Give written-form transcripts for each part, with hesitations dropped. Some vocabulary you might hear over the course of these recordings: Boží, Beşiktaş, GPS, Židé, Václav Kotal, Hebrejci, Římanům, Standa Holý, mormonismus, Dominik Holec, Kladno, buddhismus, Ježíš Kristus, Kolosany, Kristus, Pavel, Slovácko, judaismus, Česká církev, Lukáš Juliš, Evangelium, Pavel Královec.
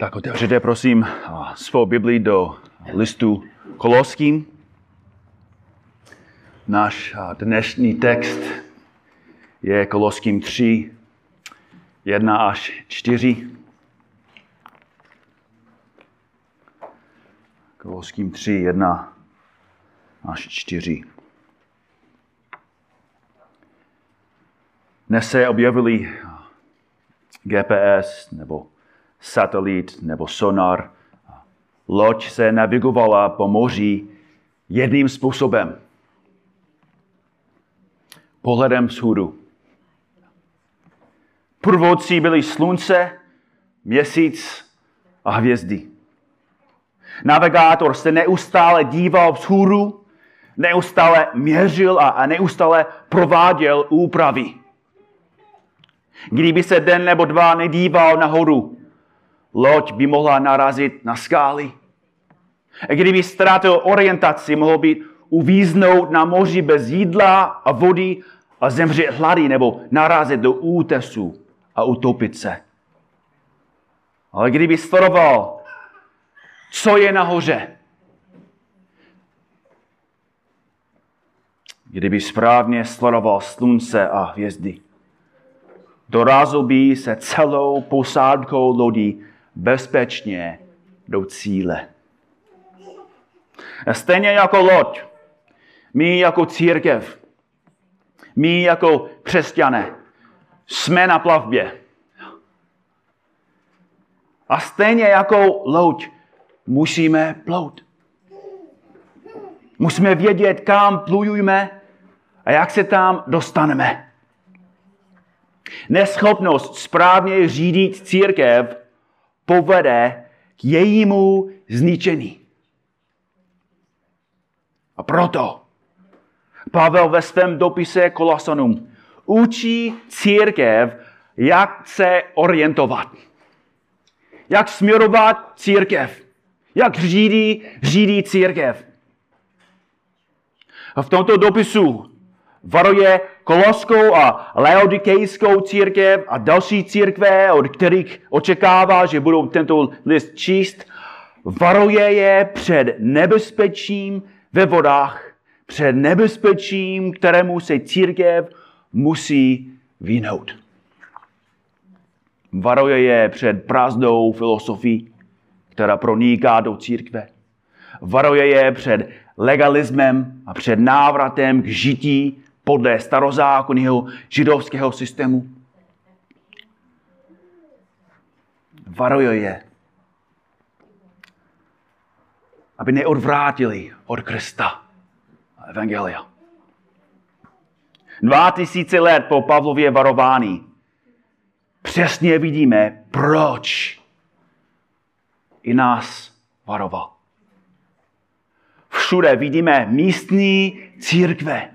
Tak otevřete, prosím, svou Biblii do listu Kolosským. Náš dnešní text je Kolosským 3, 1 až 4. Kolosským 3, 1 až 4. Dnes se objevili GPS nebo satelit nebo sonar. Loď se navigovala po moři jedným způsobem. Pohledem vzhůru. Průvodci byli slunce, měsíc a hvězdy. Navigátor se neustále díval vzhůru, neustále měřil a neustále prováděl úpravy. Kdyby se den nebo dva nedíval nahoru, loď by mohla narazit na skály. Kdyby ztratil orientaci, mohl být uvíznout na moři bez jídla a vody a zemřít hlady nebo narazit do útesu a utopit se. Ale kdyby sledoval, co je nahoře, kdyby správně sledoval slunce a hvězdy, dorazil by se celou posádkou lodí bezpečně do cíle. Stejně jako loď, my jako církev, my jako křesťané, jsme na plavbě. A stejně jako loď, musíme plout. Musíme vědět, kam plujeme a jak se tam dostaneme. Neschopnost správně řídit církev povede k jejímu zničení. A proto Pavel ve svém dopise Kolosanům učí církev, jak se orientovat. Jak směrovat církev. Jak řídí církev. A v tomto dopisu varuje Koloskou a Laodikejskou církev a další církve, od kterých očekává, že budou tento list číst, varuje je před nebezpečím ve vodách, před nebezpečím, kterému se církev musí vyhnout. Varuje je před prázdnou filosofií, která proniká do církve. Varuje je před legalismem a před návratem k žití podle starozákonního židovského systému. Varuje je, aby neodvrátili od Krista a Evangelia. 2000 let po Pavlově varování přesně vidíme, proč i nás varoval. Všude vidíme místní církve,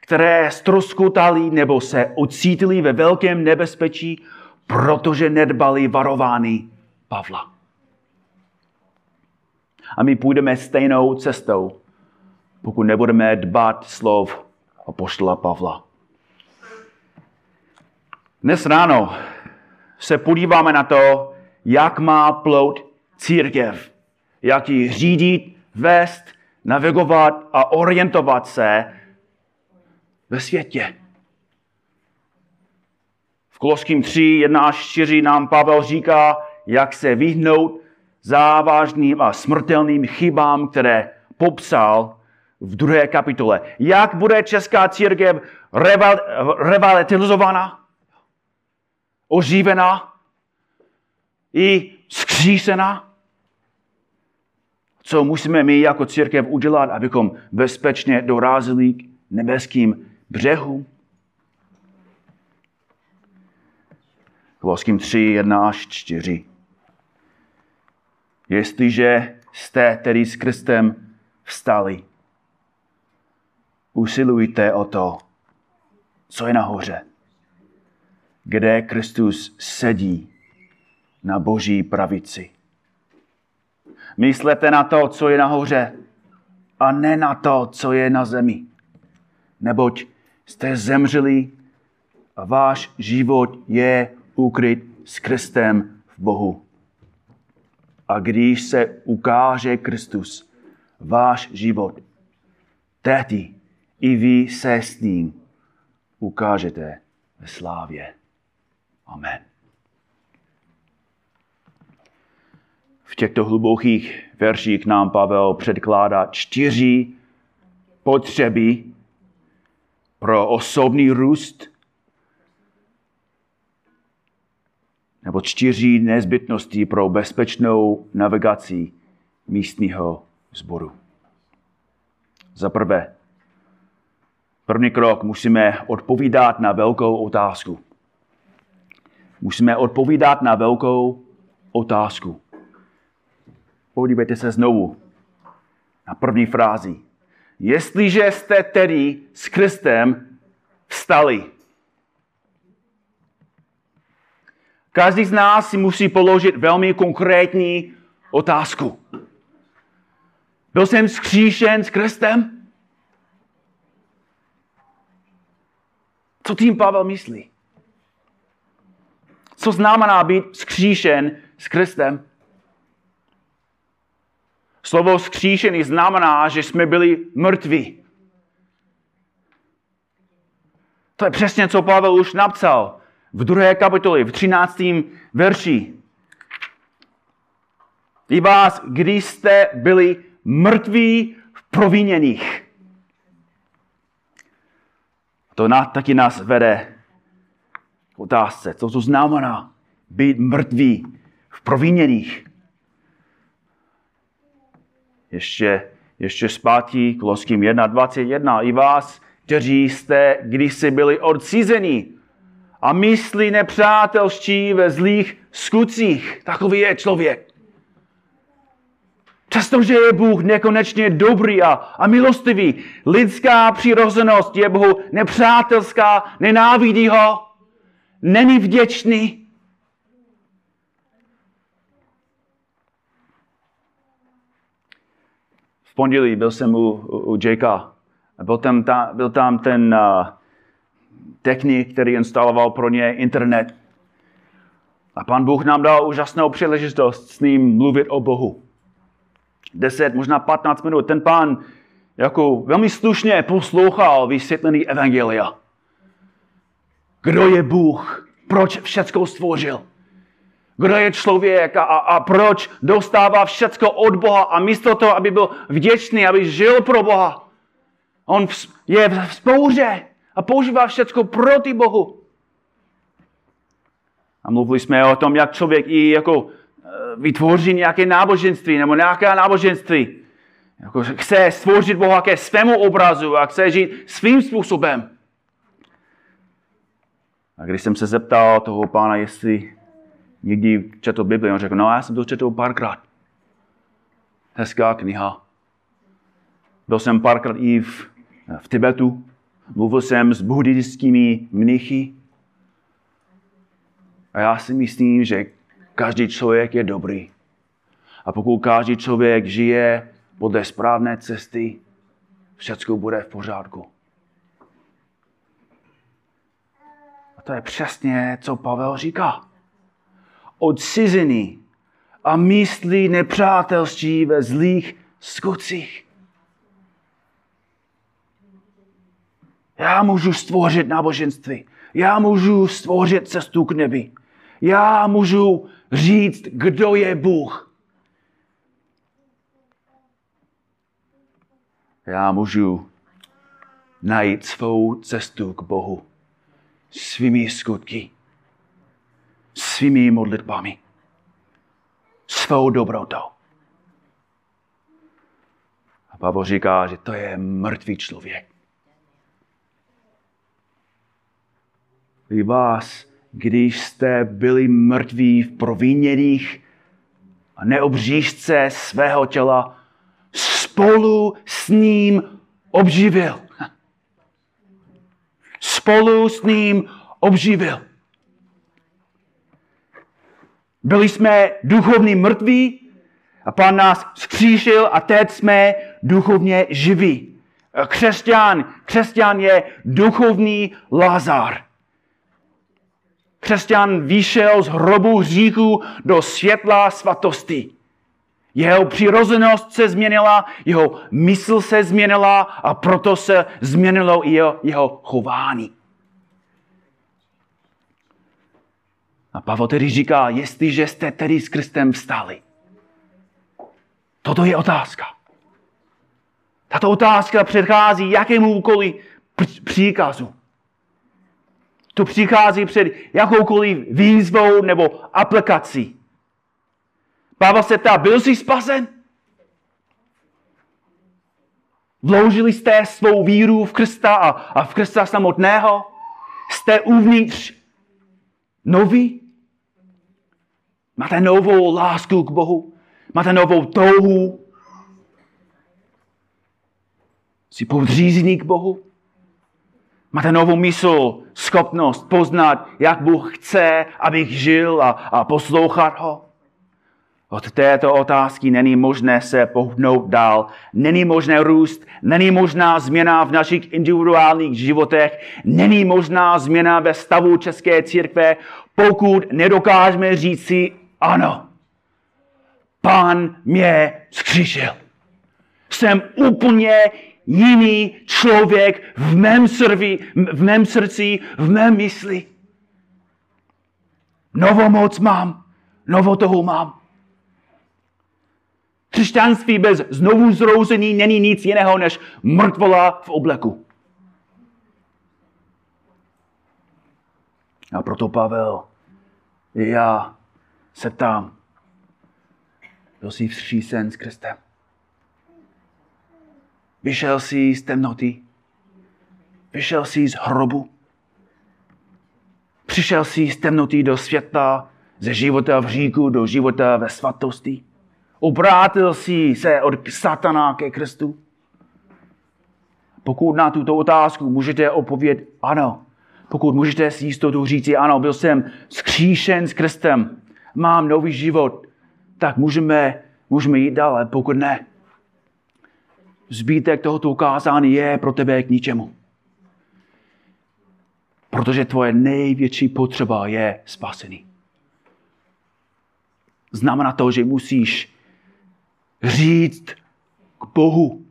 které ztroskotaly nebo se ocítily ve velkém nebezpečí, protože nedbali varování Pavla. A my půjdeme stejnou cestou, pokud nebudeme dbát slov apoštola Pavla. Dnes ráno se podíváme na to, jak má plout církev, jak ji řídit, vést, navigovat a orientovat se ve světě. V Kolosským 3, 1 až 4 nám Pavel říká, jak se vyhnout závažným a smrtelným chybám, které popsal v 2. kapitole. Jak bude česká církev revitalizována, oživena i zkřísena? Co musíme my jako církev udělat, abychom bezpečně dorazili k nebeským břehům? Kolosským 3, 1 až 4. Jestliže jste tedy s Kristem vstali, usilujte o to, co je nahoře, kde Kristus sedí na Boží pravici. Myslete na to, co je nahoře, a ne na to, co je na zemi. Neboť jste zemřeli a váš život je ukryt s Kristem v Bohu. a když se ukáže Kristus, váš život, tehdy i vy se s ním ukážete ve slávě. Amen. V těchto hlubokých verších nám Pavel předkládá 4 potřeby pro osobní růst, nebo 4 nezbytnosti pro bezpečnou navigaci místního sboru. Za prvé, první krok, musíme odpovídat na velkou otázku. Podívejte se znovu na první frázi. Jestliže jste tedy s Kristem vstali. Každý z nás si musí položit velmi konkrétní otázku. Byl jsem zkříšen s Kristem? Co tím Pavel myslí? Co znamená být zkříšen s Kristem? Slovo zkříšený znamená, že jsme byli mrtví. To je přesně, co Pavel už napsal v 2. kapitoli, v 13. verši. I vás, když jste byli mrtví v proviněních. To taky nás vede k otázce, co to znamená být mrtví v proviněních. Ještě zpátky Kolosským 1.21. I vás, kteří jste kdysi byli odcizení a myslí nepřátelští ve zlých skutcích. Takový je člověk. Přestože je Bůh nekonečně dobrý a milostivý, lidská přirozenost je Bohu nepřátelská, nenávidí ho, není vděčný. V pondělí byl jsem u Jakea. Byl tam ten technik, který instaloval pro ně internet. A Pán Bůh nám dal úžasnou příležitost s ním mluvit o Bohu. 10, možná 15 minut. Ten pán jako velmi slušně poslouchal vysvětlení Evangelia. Kdo je Bůh? Proč všecko stvořil? Kdo je člověk a proč dostává všecko od Boha a místo toho, aby byl vděčný, aby žil pro Boha. On je v spouře a používá všecko proti Bohu. A mluvili jsme o tom, jak člověk i jako vytvoří nějaké náboženství nebo nějaké náboženství. Jako chce stvořit Boha ke svému obrazu a chce žít svým způsobem. A když jsem se zeptal toho pána, jestli někdy četl Bibli, on řekl, no já jsem to četl párkrát. Hezká kniha. Byl jsem párkrát i v Tibetu. Mluvil jsem s buddhistickými mnichy. A já si myslím, že každý člověk je dobrý. A pokud každý člověk žije podle správné cesty, všechno bude v pořádku. A to je přesně, co Pavel říká. Odcizený a myslí nepřátelství ve zlých skutcích. Já můžu stvořit náboženství. Já můžu stvořit cestu k nebi. Já můžu říct, kdo je Bůh. Já můžu najít svou cestu k Bohu svými skutky. Svými modlitbami. Svou dobrotou. A Pavel říká, že to je mrtvý člověk. Vy vás, když jste byli mrtví v proviněních a neobříšce svého těla, spolu s ním obživil. Byli jsme duchovní mrtví a Pán nás vzkříšil a teď jsme duchovně živí. Křesťan je duchovní Lazar. Křesťan vyšel z hrobu hříchu do světla svatosti. Jeho přirozenost se změnila, jeho mysl se změnila a proto se změnilo i jeho chování. A Pavel tedy říká, jestliže jste tedy s Kristem vstali. Toto je otázka. Tato otázka předchází jakémukoliv příkazu. To přichází před jakoukoliv výzvou nebo aplikací. Pavel se ptá, byl jsi spasen? Vložili jste svou víru v Krista a v Krista samotného? Jste uvnitř noví? Máte novou lásku k Bohu? Máte novou touhu? Jsi podřízený k Bohu? Máte novou mysl, schopnost poznat, jak Bůh chce, abych žil a poslouchat ho? Od této otázky není možné se pohnout dál. Není možné růst, není možná změna v našich individuálních životech, není možná změna ve stavu České církve, pokud nedokážeme říct si ano. Pán mě vzkříšil. Jsem úplně jiný člověk v mém srdci, v mém mysli. Novou moc mám, novou touhu mám. Křesťanství bez znovuzrouzení není nic jiného než mrtvola v obleku. A proto Pavel, já se ptám, byl jsi vzkříšen s Kristem? Vyšel jsi z temnoty? Vyšel jsi z hrobu? Přišel jsi z temnoty do světla, ze života v říku do života ve svatosti? Obrátil jsi se od satana ke Kristu? Pokud na tuto otázku můžete odpovědět ano, pokud můžete s jistotou říci ano, byl jsem vzkříšen s Kristem, mám nový život, tak můžeme jít dále, pokud ne. Zbytek tohoto ukázání je pro tebe k ničemu. Protože tvoje největší potřeba je spasený. Znamená to, že musíš říct k Bohu.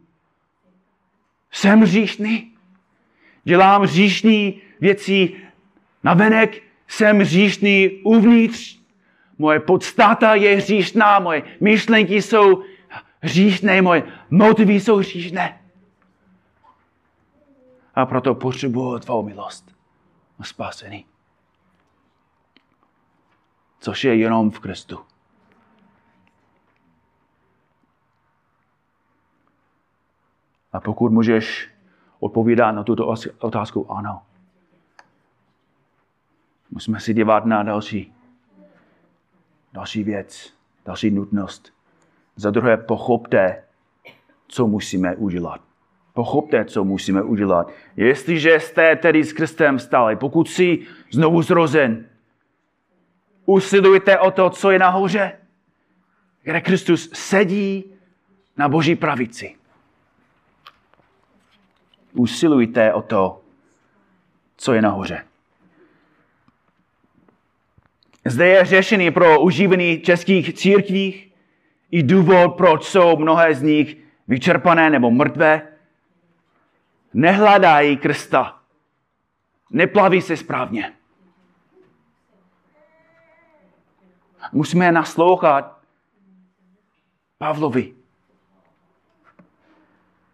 Jsem hříšný. Dělám hříšný věci navenek. Jsem hříšný uvnitř. Moje podstata je hříšná. Moje myšlenky jsou hříšné. Moje motivy jsou hříšné. A proto potřebuji tvou milost. Spasení. Což je jenom v Kristu. A pokud můžeš odpovídat na tuto otázku, ano. Musíme si dívat na další věc, další nutnost. Za druhé, pochopte, co musíme udělat. Pochopte, co musíme udělat. Jestliže jste tedy s Kristem stále, pokud jsi znovu zrozen, usilujte o to, co je nahoře, kde Kristus sedí na Boží pravici. Usilujte o to, co je nahoře. Zde je řešení pro užívání českých církví i důvod, proč jsou mnohé z nich vyčerpané nebo mrtvé. Nehledají Krista. Neplaví se správně. Musíme naslouchat Pavlovi.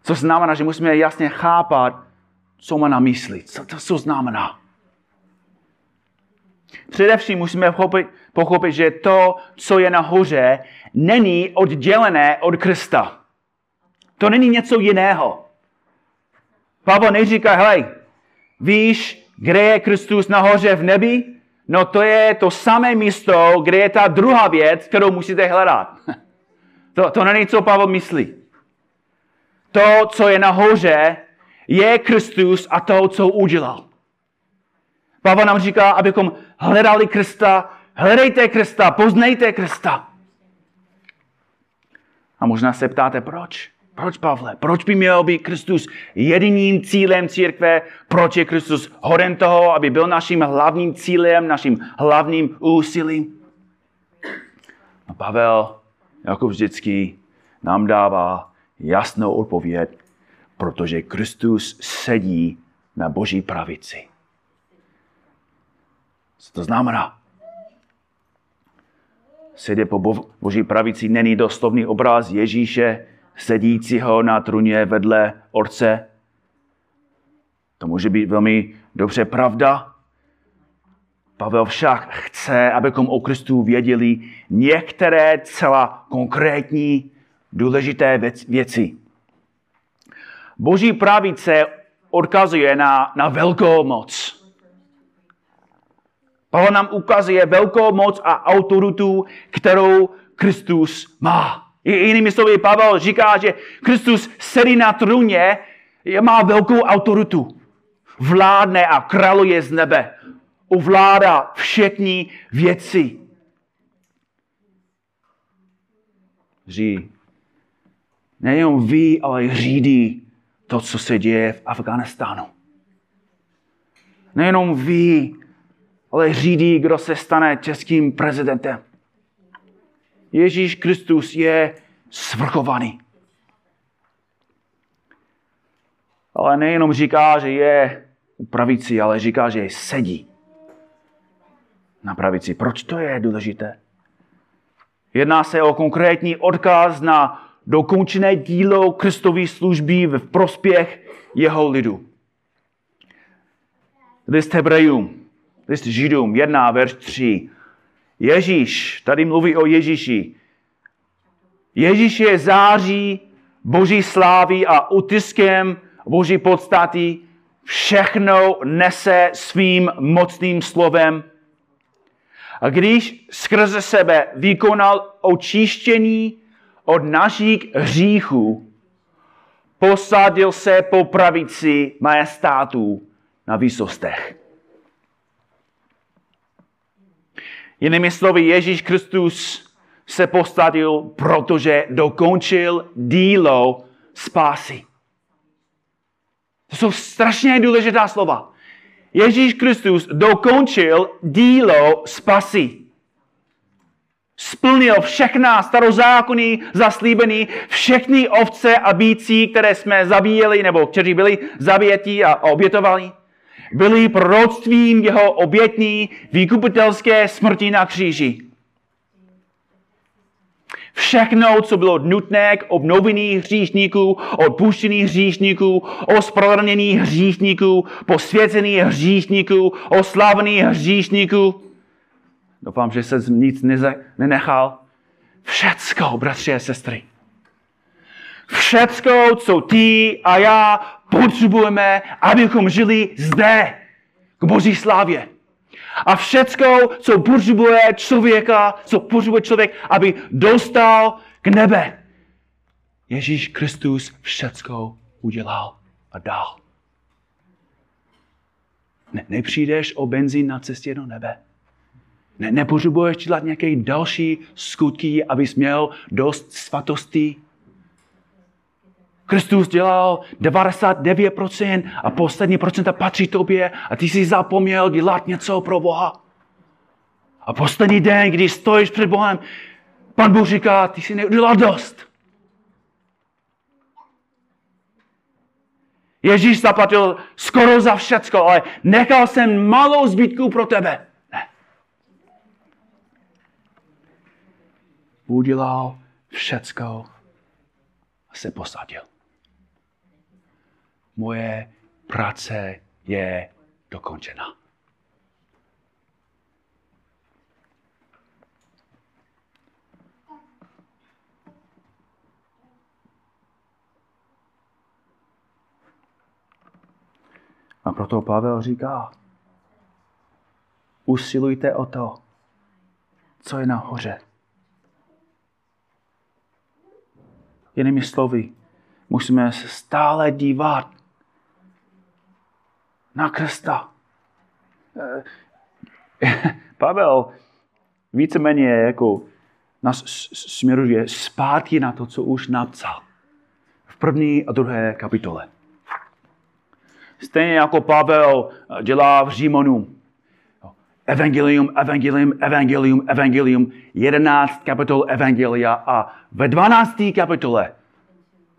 Co znamená, že musíme jasně chápat, co má na mysli. Co znamená? Především musíme pochopit, že to, co je nahoře, není oddělené od Krista. To není něco jiného. Pavel neříká, hej, víš, kde je Kristus nahoře v nebi? No to je to samé místo, kde je ta druhá věc, kterou musíte hledat. To není, co Pavel myslí. To, co je nahoře, je Kristus a to, co udělal. Pavel nám říká, abychom hledali Krista, hledejte Krista, poznejte Krista. A možná se ptáte, proč? Proč, Pavle? Proč by měl být Kristus jediným cílem církve? Proč je Kristus hoden toho, aby byl naším hlavním cílem, naším hlavním úsilím? A Pavel jako vždycky, nám dává jasnou odpověď, protože Kristus sedí na Boží pravici. Co to znamená? Sedět po Boží pravici není doslovný obraz Ježíše sedícího na trůně vedle Otce. To může být velmi dobře pravda. Pavel však chce, abychom o Kristu věděli některé celá konkrétní důležité věci. Boží pravice odkazuje na velkou moc. Pavel nám ukazuje velkou moc a autoritu, kterou Kristus má. Jinými slovy, Pavel říká, že Kristus sedí na trůně, má velkou autoritu. Vládne a králuje z nebe. Ovládá všechny věci. Nejenom ví, ale řídí to, co se děje v Afghánistánu. Nejenom ví, ale řídí, kdo se stane českým prezidentem. Ježíš Kristus je svrchovaný. Ale nejenom říká, že je u pravici, ale říká, že sedí na pravici. Proč to je důležité? Jedná se o konkrétní odkaz na dokončené dílo Kristovy služby v prospěch jeho lidu. List Hebrejům, list Židům 1, verš 3. Ježíš, tady mluví o Ježíši. Ježíš je září Boží slávy a útiskem Boží podstaty. Všechno nese svým mocným slovem. A když skrze sebe vykonal očištění od našich hříchů, posadil se po pravici majestátu na výsostech. Jinými slovy, Ježíš Kristus se posadil, protože dokončil dílo spásy. To jsou strašně důležitá slova. Ježíš Kristus dokončil dílo spásy. Splnil všechna starozákonní zaslíbení, všechny ovce a býcí, které jsme zabíjeli, nebo kteří byli zabíjeti a obětovali, byli proroctvím jeho obětní výkupitelské smrti na kříži. Všechno, co bylo nutné k obnovení hříšníků, odpuštění hříšníků, ospravedlnění hříšníků, posvěcení hříšníků, oslavení hříšníků. Doufám, že se nic nenechal. Všecko, bratři a sestry. Všecko, co ty a já potřebujeme, abychom žili zde, k Boží slávě. A všecko, co potřebuje člověk, aby dostal k nebe. Ježíš Kristus všecko udělal a dal. Nepřijdeš o benzín na cestě do nebe. Nepotřebuješ dělat nějaké další skutky, abys měl dost svatosti. Kristus dělal 99% a poslední procenta patří tobě a ty jsi zapomněl dělat něco pro Boha. A poslední den, když stojíš před Bohem, Pan Bůh říká, ty jsi neudělal dost. Ježíš zaplatil skoro za všecko, ale nechal jsem malou zbytku pro tebe. Ne. Udělal všecko a se posadil. Moje práce je dokončena. A proto Pavel říká, usilujte o to, co je nahoře. Jinými slovy, musíme se stále dívat na Krista. Pavel víceméně jako nás směruje zpátky na to, co už napsal v 1. a 2. kapitole. Stejně jako Pavel dělá v Římanům. Evangelium, 11 kapitol Evangelia a ve 12. kapitole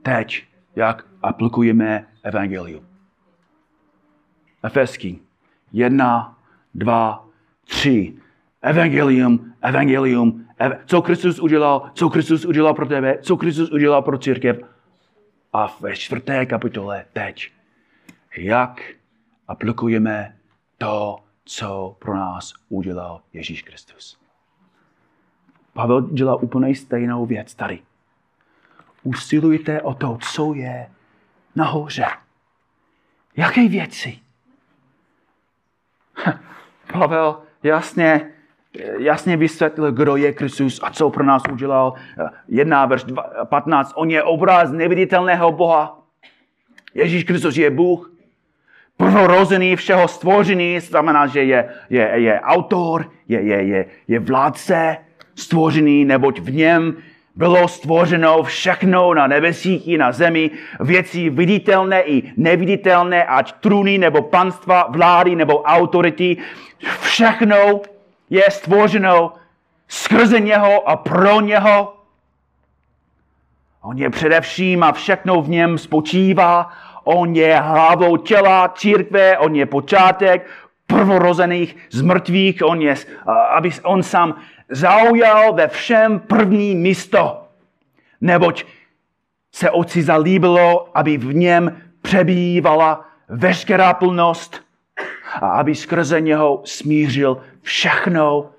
teď, jak aplikujeme Evangelium. Efeský 1, 2, 3. Evangelium, co Kristus udělal pro tebe, co Kristus udělal pro církev. A ve 4. kapitole teď, jak aplikujeme to, co pro nás udělal Ježíš Kristus. Pavel dělá úplně stejnou věc tady. Usilujte o to, co je nahoře. Jaké věci? Pavel jasně vysvětlil, kdo je Kristus a co pro nás udělal. 1, verš 15. On je obraz neviditelného Boha. Ježíš Kristus je Bůh. Prvorozený všeho stvoření, znamená, že je autor, je vládce stvořený, neboť v něm bylo stvořeno všechno na nebesích i na zemi, věci viditelné i neviditelné, ať trůny nebo panstva, vlády nebo autority. Všechno je stvořeno skrze něho a pro něho. On je především a všechno v něm spočívá. On je hlavou těla církve, on je počátek prvorozených z mrtvých, aby on sám zaujal ve všem první místo, neboť se Otci zalíbilo, aby v něm přebývala veškerá plnost a aby skrze něho smířil všechno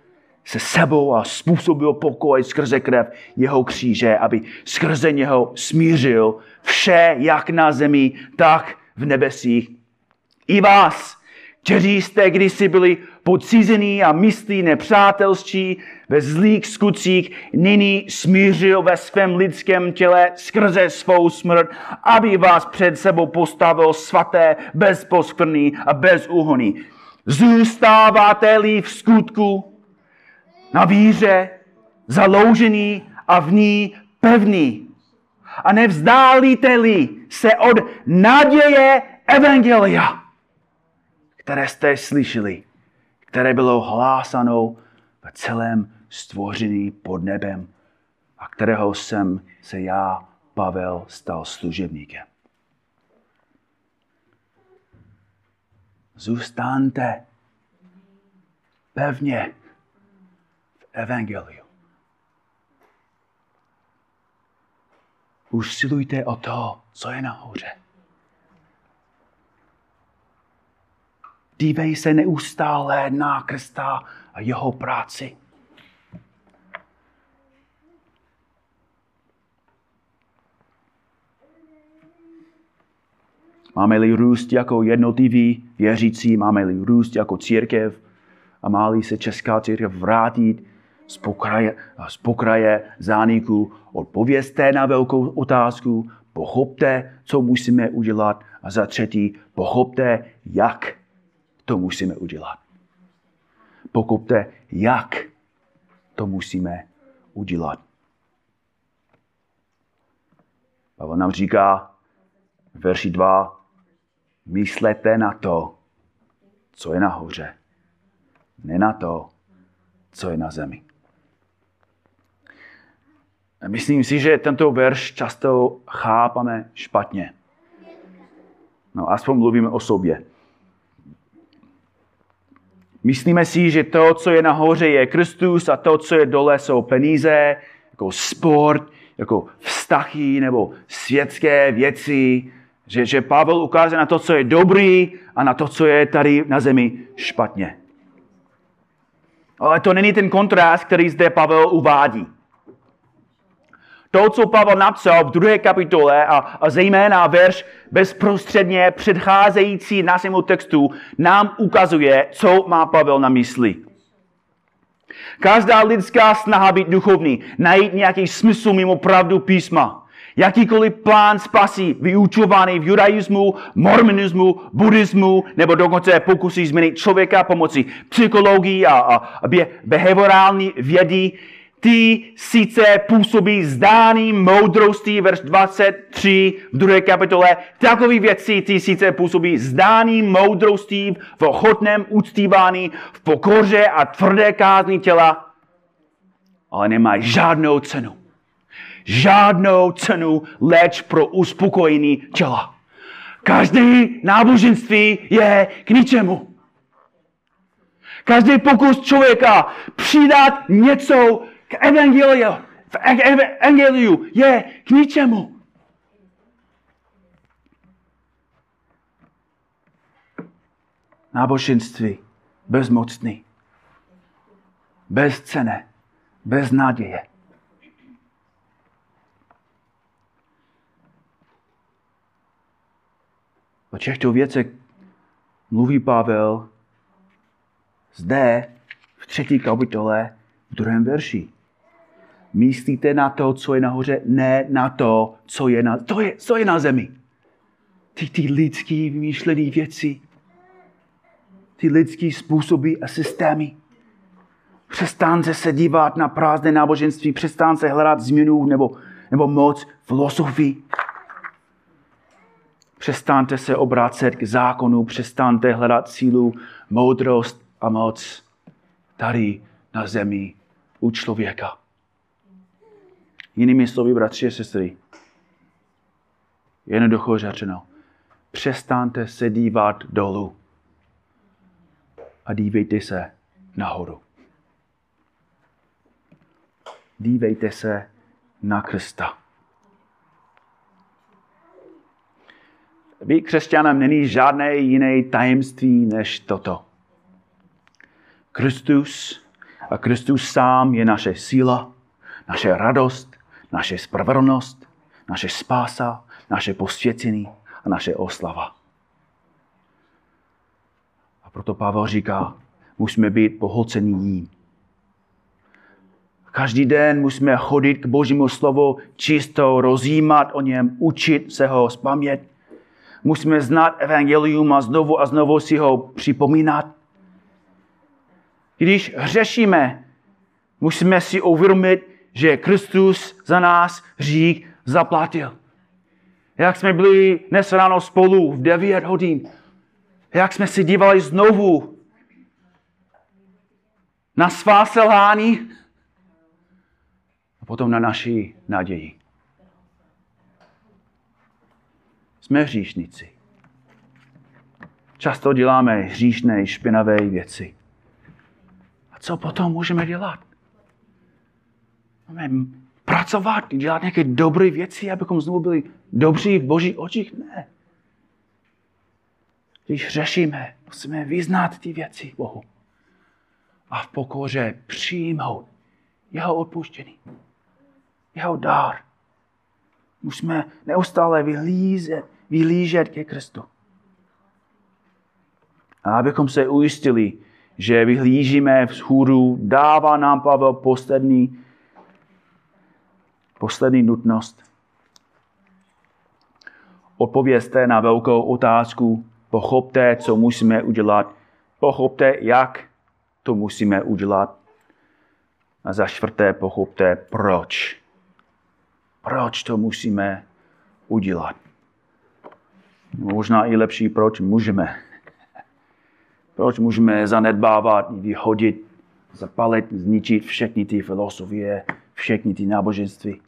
se sebou a způsobil pokoj skrze krev jeho kříže, aby skrze něho smířil vše, jak na zemi, tak v nebesích. I vás, kteří jste kdysi byli podcizení a myslí nepřátelští ve zlých skutcích, nyní smířil ve svém lidském těle skrze svou smrt, aby vás před sebou postavil svaté, bezposkvrný a bezúhonný. Zůstáváte-li v skutku na víře zaloužený a v ní pevný. A nevzdálíte-li se od naděje Evangelia, které jste slyšeli, které bylo hlásáno v celém stvoření pod nebem a kterého jsem se já, Pavel, stal služebníkem. Zůstaňte pevně v Evangeliu. Usilujte o to, co je nahoře. Dívej se neustále na Krista a jeho práci. Máme-li růst jako jednotliví věřící, máme-li růst jako církev a má-li se Česká církev vrátit z pokraje zániku, odpovězte na velkou otázku, pochopte, co musíme udělat, a za třetí, pochopte, jak to musíme udělat. Pochopte, jak to musíme udělat. Pavel nám říká v verši 2, myslete na to, co je nahoře, ne na to, co je na zemi. Myslím si, že tento verš často chápeme špatně. No, aspoň mluvíme o sobě. Myslíme si, že to, co je nahoře, je Kristus a to, co je dole, jsou peníze, jako sport, jako vztahy nebo světské věci. Že Pavel ukáže na to, co je dobrý a na to, co je tady na zemi špatně. Ale to není ten kontrast, který zde Pavel uvádí. To, co Pavel napsal v 2. kapitole a zejména verš bezprostředně předcházející našemu textu, nám ukazuje, co má Pavel na mysli. Každá lidská snaha být duchovní, najít nějaký smysl mimo pravdu písma, jakýkoliv plán spasí vyučovaný v judaismu, mormonismu, buddhismu, nebo dokonce pokusy změnit člověka pomocí psychologii a behaviorální vědy, ty sice působí zdáným moudrostí, verš 23 v 2. kapitole, takový věci ty sice působí zdáným moudrostí v ochotném uctívání, v pokoře a tvrdé kázni těla, ale nemá žádnou cenu. Žádnou cenu léč pro uspokojení těla. Každé náboženství je k ničemu. Každý pokus člověka přidat něco k evangeliu je k ničemu. Náboženství bezmocný, bezcenné, bez naděje. O těchto věcech mluví Pavel zde v 3. kapitole v 2. verši. Myslíte na to, co je nahoře, ne na to, co je na zemi. Ty lidský vymýšlené věci, ty lidský způsoby a systémy. Přestaňte se dívat na prázdné náboženství, přestaňte hledat změnu nebo moc filozofii. Přestaňte se obrácet k zákonu, přestaňte hledat sílu, moudrost a moc tady na zemi u člověka. Jinými slovy, bratři a sestry, jednoducho řečeno, přestaňte se dívat dolů a dívejte se nahoru. Dívejte se na Krista. Být křesťanem není žádné jiné tajemství než toto. Kristus a Kristus sám je naše síla, naše radost, naše spravedlnost, naše spása, naše posvěcení a naše oslava. A proto Pavel říká, musíme být pohlceni jím. Každý den musíme chodit k Božímu slovu, čisto rozjímat o něm, učit se ho z paměti. Musíme znát evangelium a znovu si ho připomínat. Když hřešíme, musíme si uvědomit, že Kristus za nás hřích zaplatil. Jak jsme byli dnes ráno spolu v 9 hodin, jak jsme si dívali znovu na svá selhání a potom na naši naději. Jsme hříšnici. Často děláme hříšné, špinavé věci. A co potom můžeme dělat? Máme pracovat, dělat nějaké dobré věci, abychom znovu byli dobří v Božích očích? Ne. Když řešíme, musíme vyznat ty věci Bohu. A v pokoře přijmout jeho odpuštění, jeho dár. Musíme neustále vylížet ke Kristu. A abychom se ujistili, že vyhlížíme vzhůru, dává nám Pavel poslední nutnost. Odpovězte na velkou otázku, pochopte, co musíme udělat, pochopte, jak to musíme udělat. A za čtvrté, pochopte, proč. Proč to musíme udělat? Možná i lepší, proč můžeme. Proč můžeme zanedbávat, vyhodit, zapalit, zničit všechny ty filozofie, všechny ty náboženství?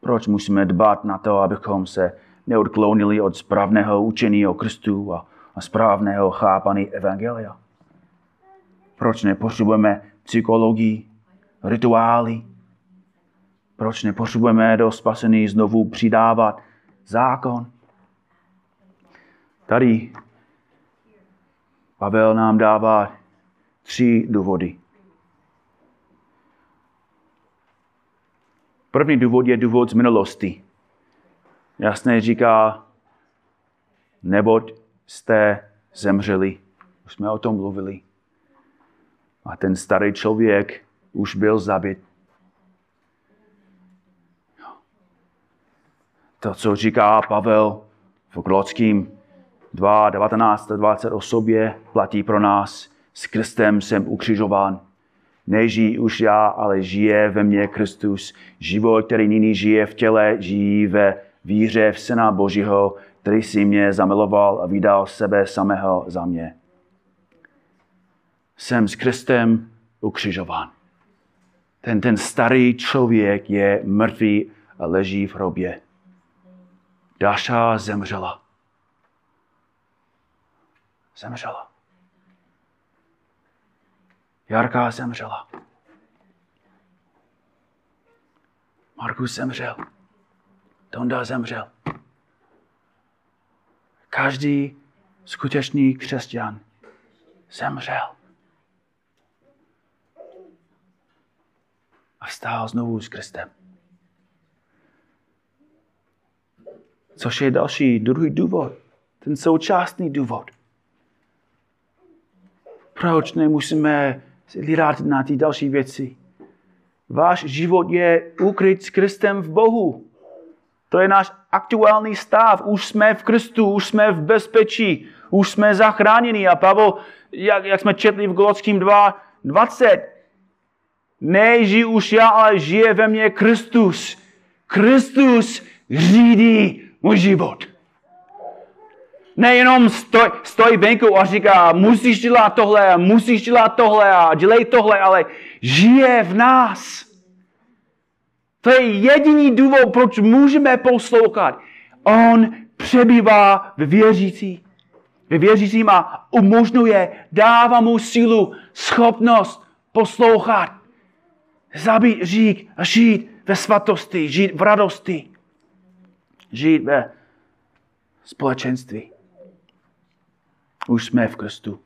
Proč musíme dbát na to, abychom se neodklonili od správného učení o Kristu a správného chápaní evangelia? Proč nepotřebujeme psychologii, rituály? Proč nepotřebujeme do spasení znovu přidávat zákon? Tady Pavel nám dává 3 důvody. První důvod je důvod z minulosti. Jasně říká, neboť jste zemřeli. Už jsme o tom mluvili. A ten starý člověk už byl zabit. To, co říká Pavel v Kolosským 2:19-20 o sobě, platí pro nás. S Kristem jsem ukřižován. Nežijí už já, ale žije ve mně Kristus. Život, který nyní žije v těle, žijí ve víře v Syna Božího, který si mě zamiloval a vydal sebe samého za mě. Jsem s Kristem ukřižován. Ten starý člověk je mrtvý a leží v hrobě. Dáša zemřela. Zemřela. Jarka zemřela. Markus zemřel. Tonda zemřel. Každý skutečný křesťan zemřel. A vstál znovu s Kristem. Což je další, druhý důvod. Ten současný důvod. Proč nemusíme lírat na ty další věci? Váš život je ukryt s Kristem v Bohu. To je náš aktuální stav. Už jsme v Kristu, už jsme v bezpečí, už jsme zachráněni. A Pavel, jak jsme četli v Galatským 2:20, nežiju už já, ale žije ve mně Kristus. Kristus řídí můj život. Nejenom stojí venku a říká, musíš dělat tohle a musíš dělat tohle a dělej tohle, ale žije v nás. To je jediný důvod, proč můžeme poslouchat. On přebývá ve věřícím a umožňuje, dává mu sílu, schopnost poslouchat, zabít řík a žít ve svatosti, žít v radosti, žít ve společenství. Už jsme v Kristu.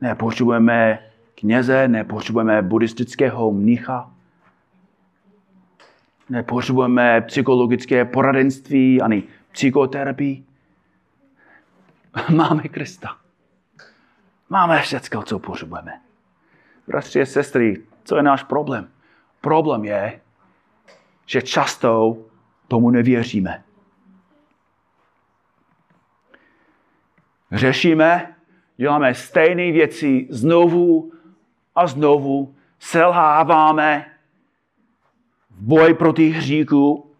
Nepotřebujeme kněze, nepotřebujeme buddhistického mnicha, nepotřebujeme psychologické poradenství ani psychoterapii. Máme Krista. Máme všecko, co potřebujeme. Bratři a sestry, co je náš problém? Problém je, že často tomu nevěříme. Řešíme, děláme stejné věci znovu a znovu, selháváme v boji proti hříchu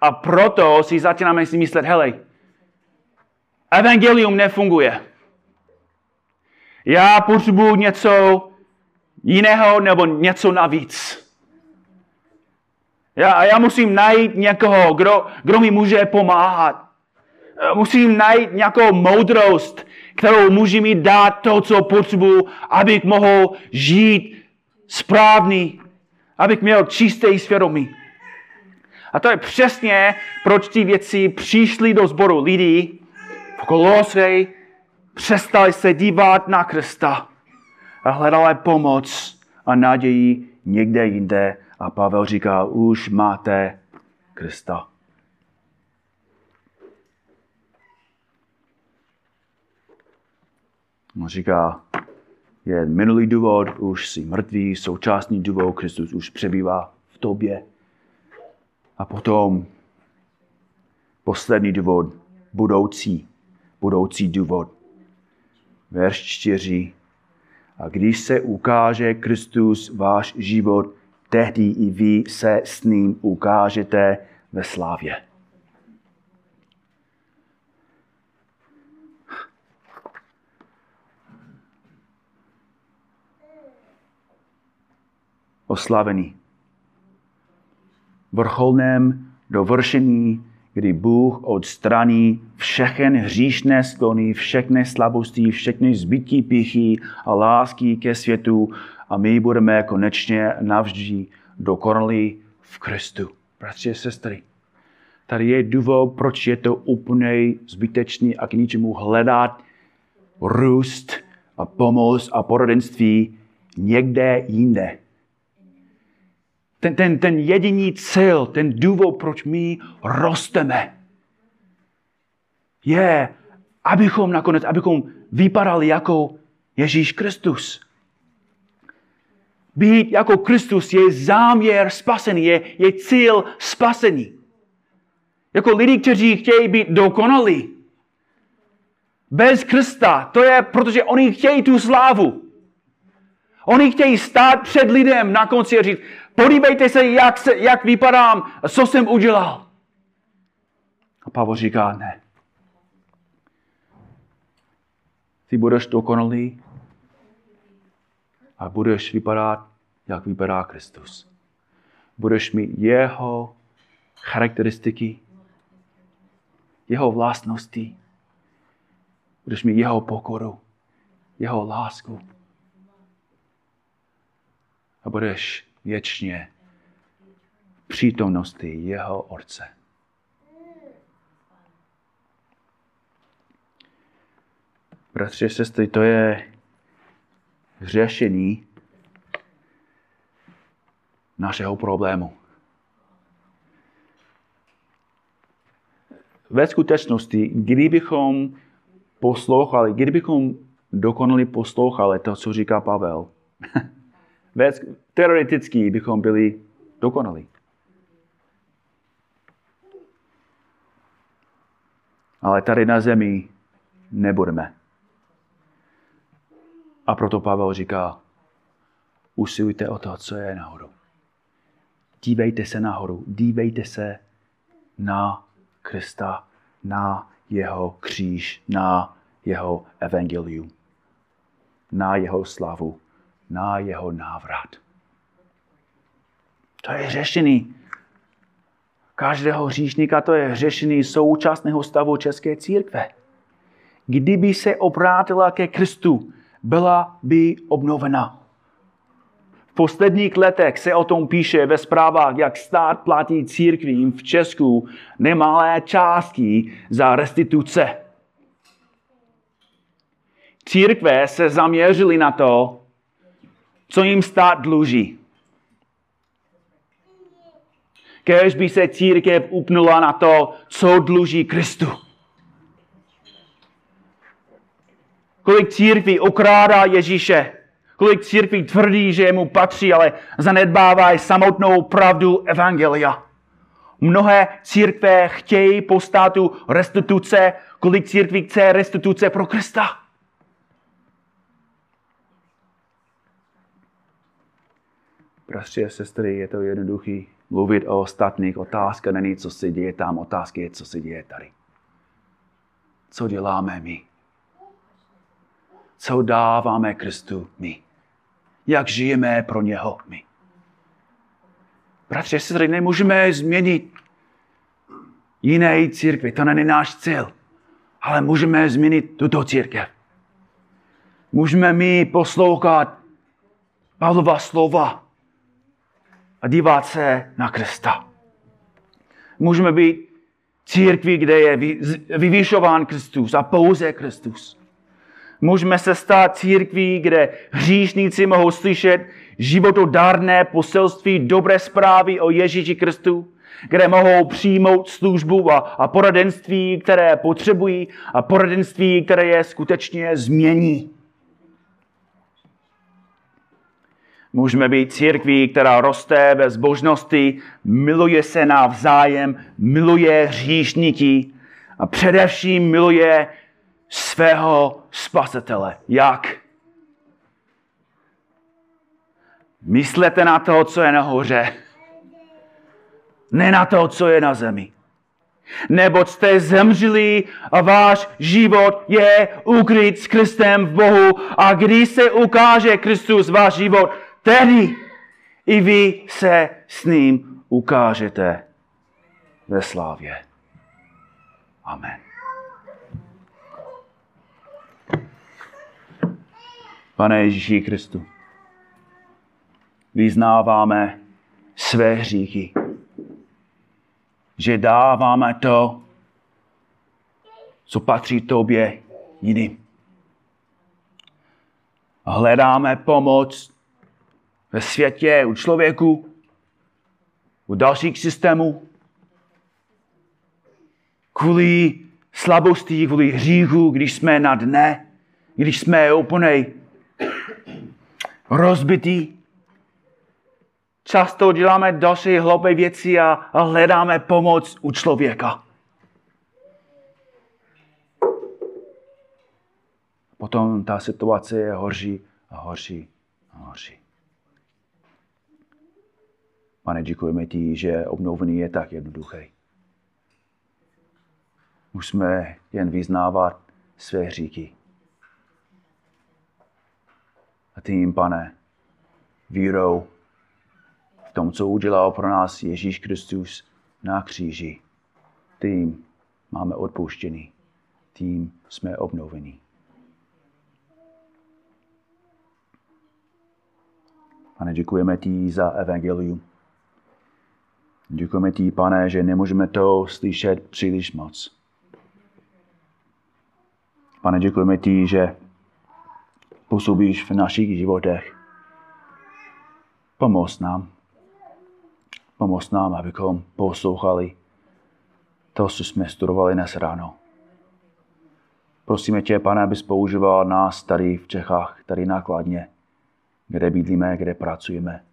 a proto si začínáme si myslet, hele, evangelium nefunguje. Já potřebuji něco jiného nebo něco navíc. Já musím najít někoho, kdo mi může pomáhat. Musím najít nějakou moudrost, kterou může mi dát to, co potřebuji, abych mohl žít správný, abych měl čisté svědomí. A to je přesně, proč ty věci přišly do sboru lidí v Kolosě, přestali se dívat na Krista a hledali pomoc a naději někde jinde. A Pavel říká, už máte Krista. On říká, je minulý důvod, už jsi mrtvý, současný důvod, Kristus už přebývá v tobě. A potom poslední důvod, budoucí důvod. Verš 4. A když se ukáže Kristus váš život, tehdy i vy se s ním ukážete ve slávě. Oslavený. Vrcholném dovršení, kdy Bůh odstraní všechny hříšné sklony, všechny slabosti, všechny zbytky pichy a lásky ke světu a my budeme konečně navždy dokonalí v Kristu. Bratři a sestry, tady je důvod, proč je to úplně zbytečný a k ničemu hledat růst a pomoc a poradenství někde jinde. Ten jediný cíl, ten důvod, proč my rosteme, je, abychom vypadali jako Ježíš Kristus. Být jako Kristus je záměr spasení, je cíl spasení. Jako lidi, kteří chtějí být dokonalí, bez Krista. To je, protože oni chtějí tu slávu. Oni chtějí stát před lidem na konci a říct, podívejte se, jak vypadám, co jsem udělal. A Pavel říká, ne. Ty budeš dokonalý a budeš vypadat, jak vypadá Kristus. Budeš mít jeho charakteristiky, jeho vlastnosti, budeš mít jeho pokoru, jeho lásku a budeš věčně v přítomnosti jeho Otce. Bratři a sestry, to je řešení našeho problému. Ve skutečnosti, kdybychom dokonale poslouchali to, co říká Pavel, teoreticky bychom byli dokonalí. Ale tady na zemi nebudeme. A proto Pavel říká, usilujte o to, co je nahoru. Dívejte se nahoru, dívejte se na Krista, na jeho kříž, na jeho evangelium, na jeho slavu, na jeho návrat. To je řešení každého hříšníka, to je řešení současného stavu České církve. Kdyby se obrátila ke Kristu, byla by obnovena. V posledních letech se o tom píše ve zprávách, jak stát platí církvím v Česku nemalé částky za restituce. Církve se zaměřily na to, co jim stát dluží. Kéž by se církev upnula na to, co dluží Kristu. Kolik církví okrádá Ježíše, kolik církví tvrdí, že mu patří, ale zanedbávají samotnou pravdu evangelia. Mnohé církve chtějí po státu restituce, kolik církví chce restituce pro Krista. Bratři a sestry, je to jednoduchý mluvit o ostatních otázkách, není co se děje tam, otázka je, co se děje tady. Co děláme my? Co dáváme Kristu my? Jak žijeme pro něho my? Bratři a sestry, nemůžeme změnit jiné církvi, to není náš cíl, ale můžeme změnit tuto církev. Můžeme my poslouchat Pavlova slova a dívat se na Krista. Můžeme být církví, kde je vyvyšován Kristus a pouze Kristus. Můžeme se stát církví, kde hříšníci mohou slyšet životodárné poselství dobré zprávy o Ježíši Kristu, kde mohou přijmout službu a poradenství, které potřebují, a poradenství, které je skutečně změní. Můžeme být církví, která roste ve zbožnosti, miluje se navzájem, miluje hříšníky a především miluje svého spasitele. Jak? Myslete na to, co je nahoře. Ne na to, co je na zemi. Neboť jste zemřeli a váš život je ukryt s Kristem v Bohu. A když se ukáže Kristus váš život, tehdy i vy se s ním ukážete ve slávě. Amen. Pane Ježíši Kristu, vyznáváme své hříchy, že dáváme to, co patří tobě jiným. Hledáme pomoc ve světě, u člověku, u dalších systémů, kvůli slabosti, kvůli hříchu, když jsme na dne, když jsme úplnej rozbitý. Často děláme další hloupé věci a hledáme pomoc u člověka. potom ta situace je horší a horší a horší. Pane, děkujeme ti, že obnovení je tak jednoduché. Musíme jen vyznávat své hříchy. A ty jim, Pane, vírou v tom, co udělal pro nás Ježíš Kristus na kříži. Tím máme odpuštěný. Tím jsme obnovení. Pane, děkujeme ti za evangelium. Děkujeme ti, Pane, že nemůžeme to slyšet příliš moc. Pane, děkujeme ti, že působíš v našich životech. Pomoz nám. Pomoz nám, abychom poslouchali to, co jsme studovali dnes ráno. Prosíme tě, Pane, abys používal nás tady v Čechách, tady na Kladně, kde bydlíme, kde pracujeme.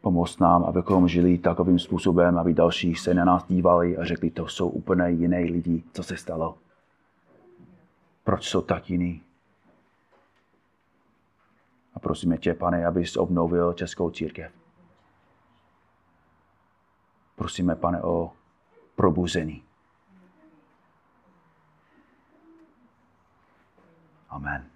Pomoz nám, abychom žili takovým způsobem, aby další se na nás dívali a řekli, to jsou úplně jiné lidi, co se stalo. Proč jsou tak jiný? A prosíme tě, Pane, abys obnovil Českou církev. Prosíme, Pane, o probuzení. Amen.